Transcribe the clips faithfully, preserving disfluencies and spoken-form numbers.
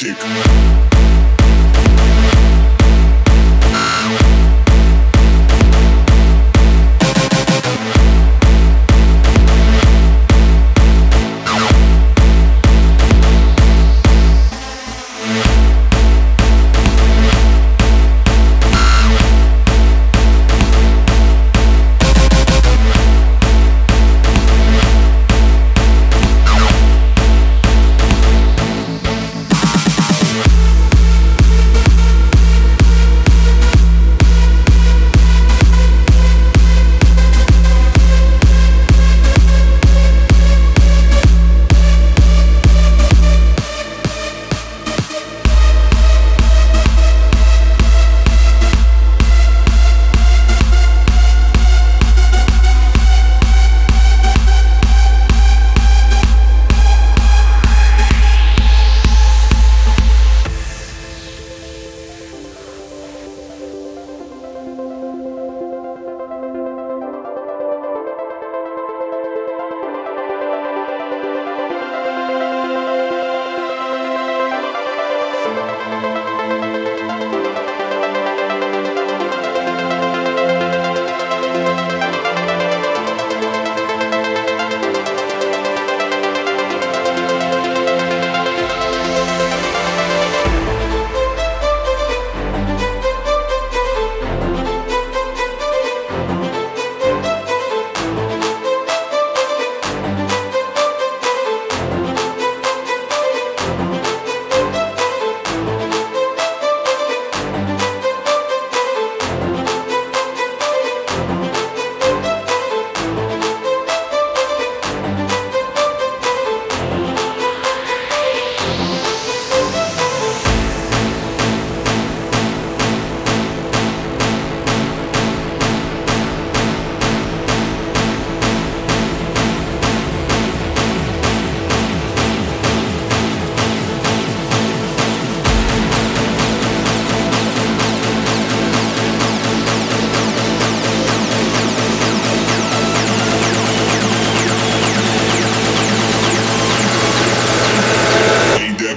chick.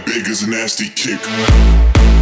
Big as a nasty kick.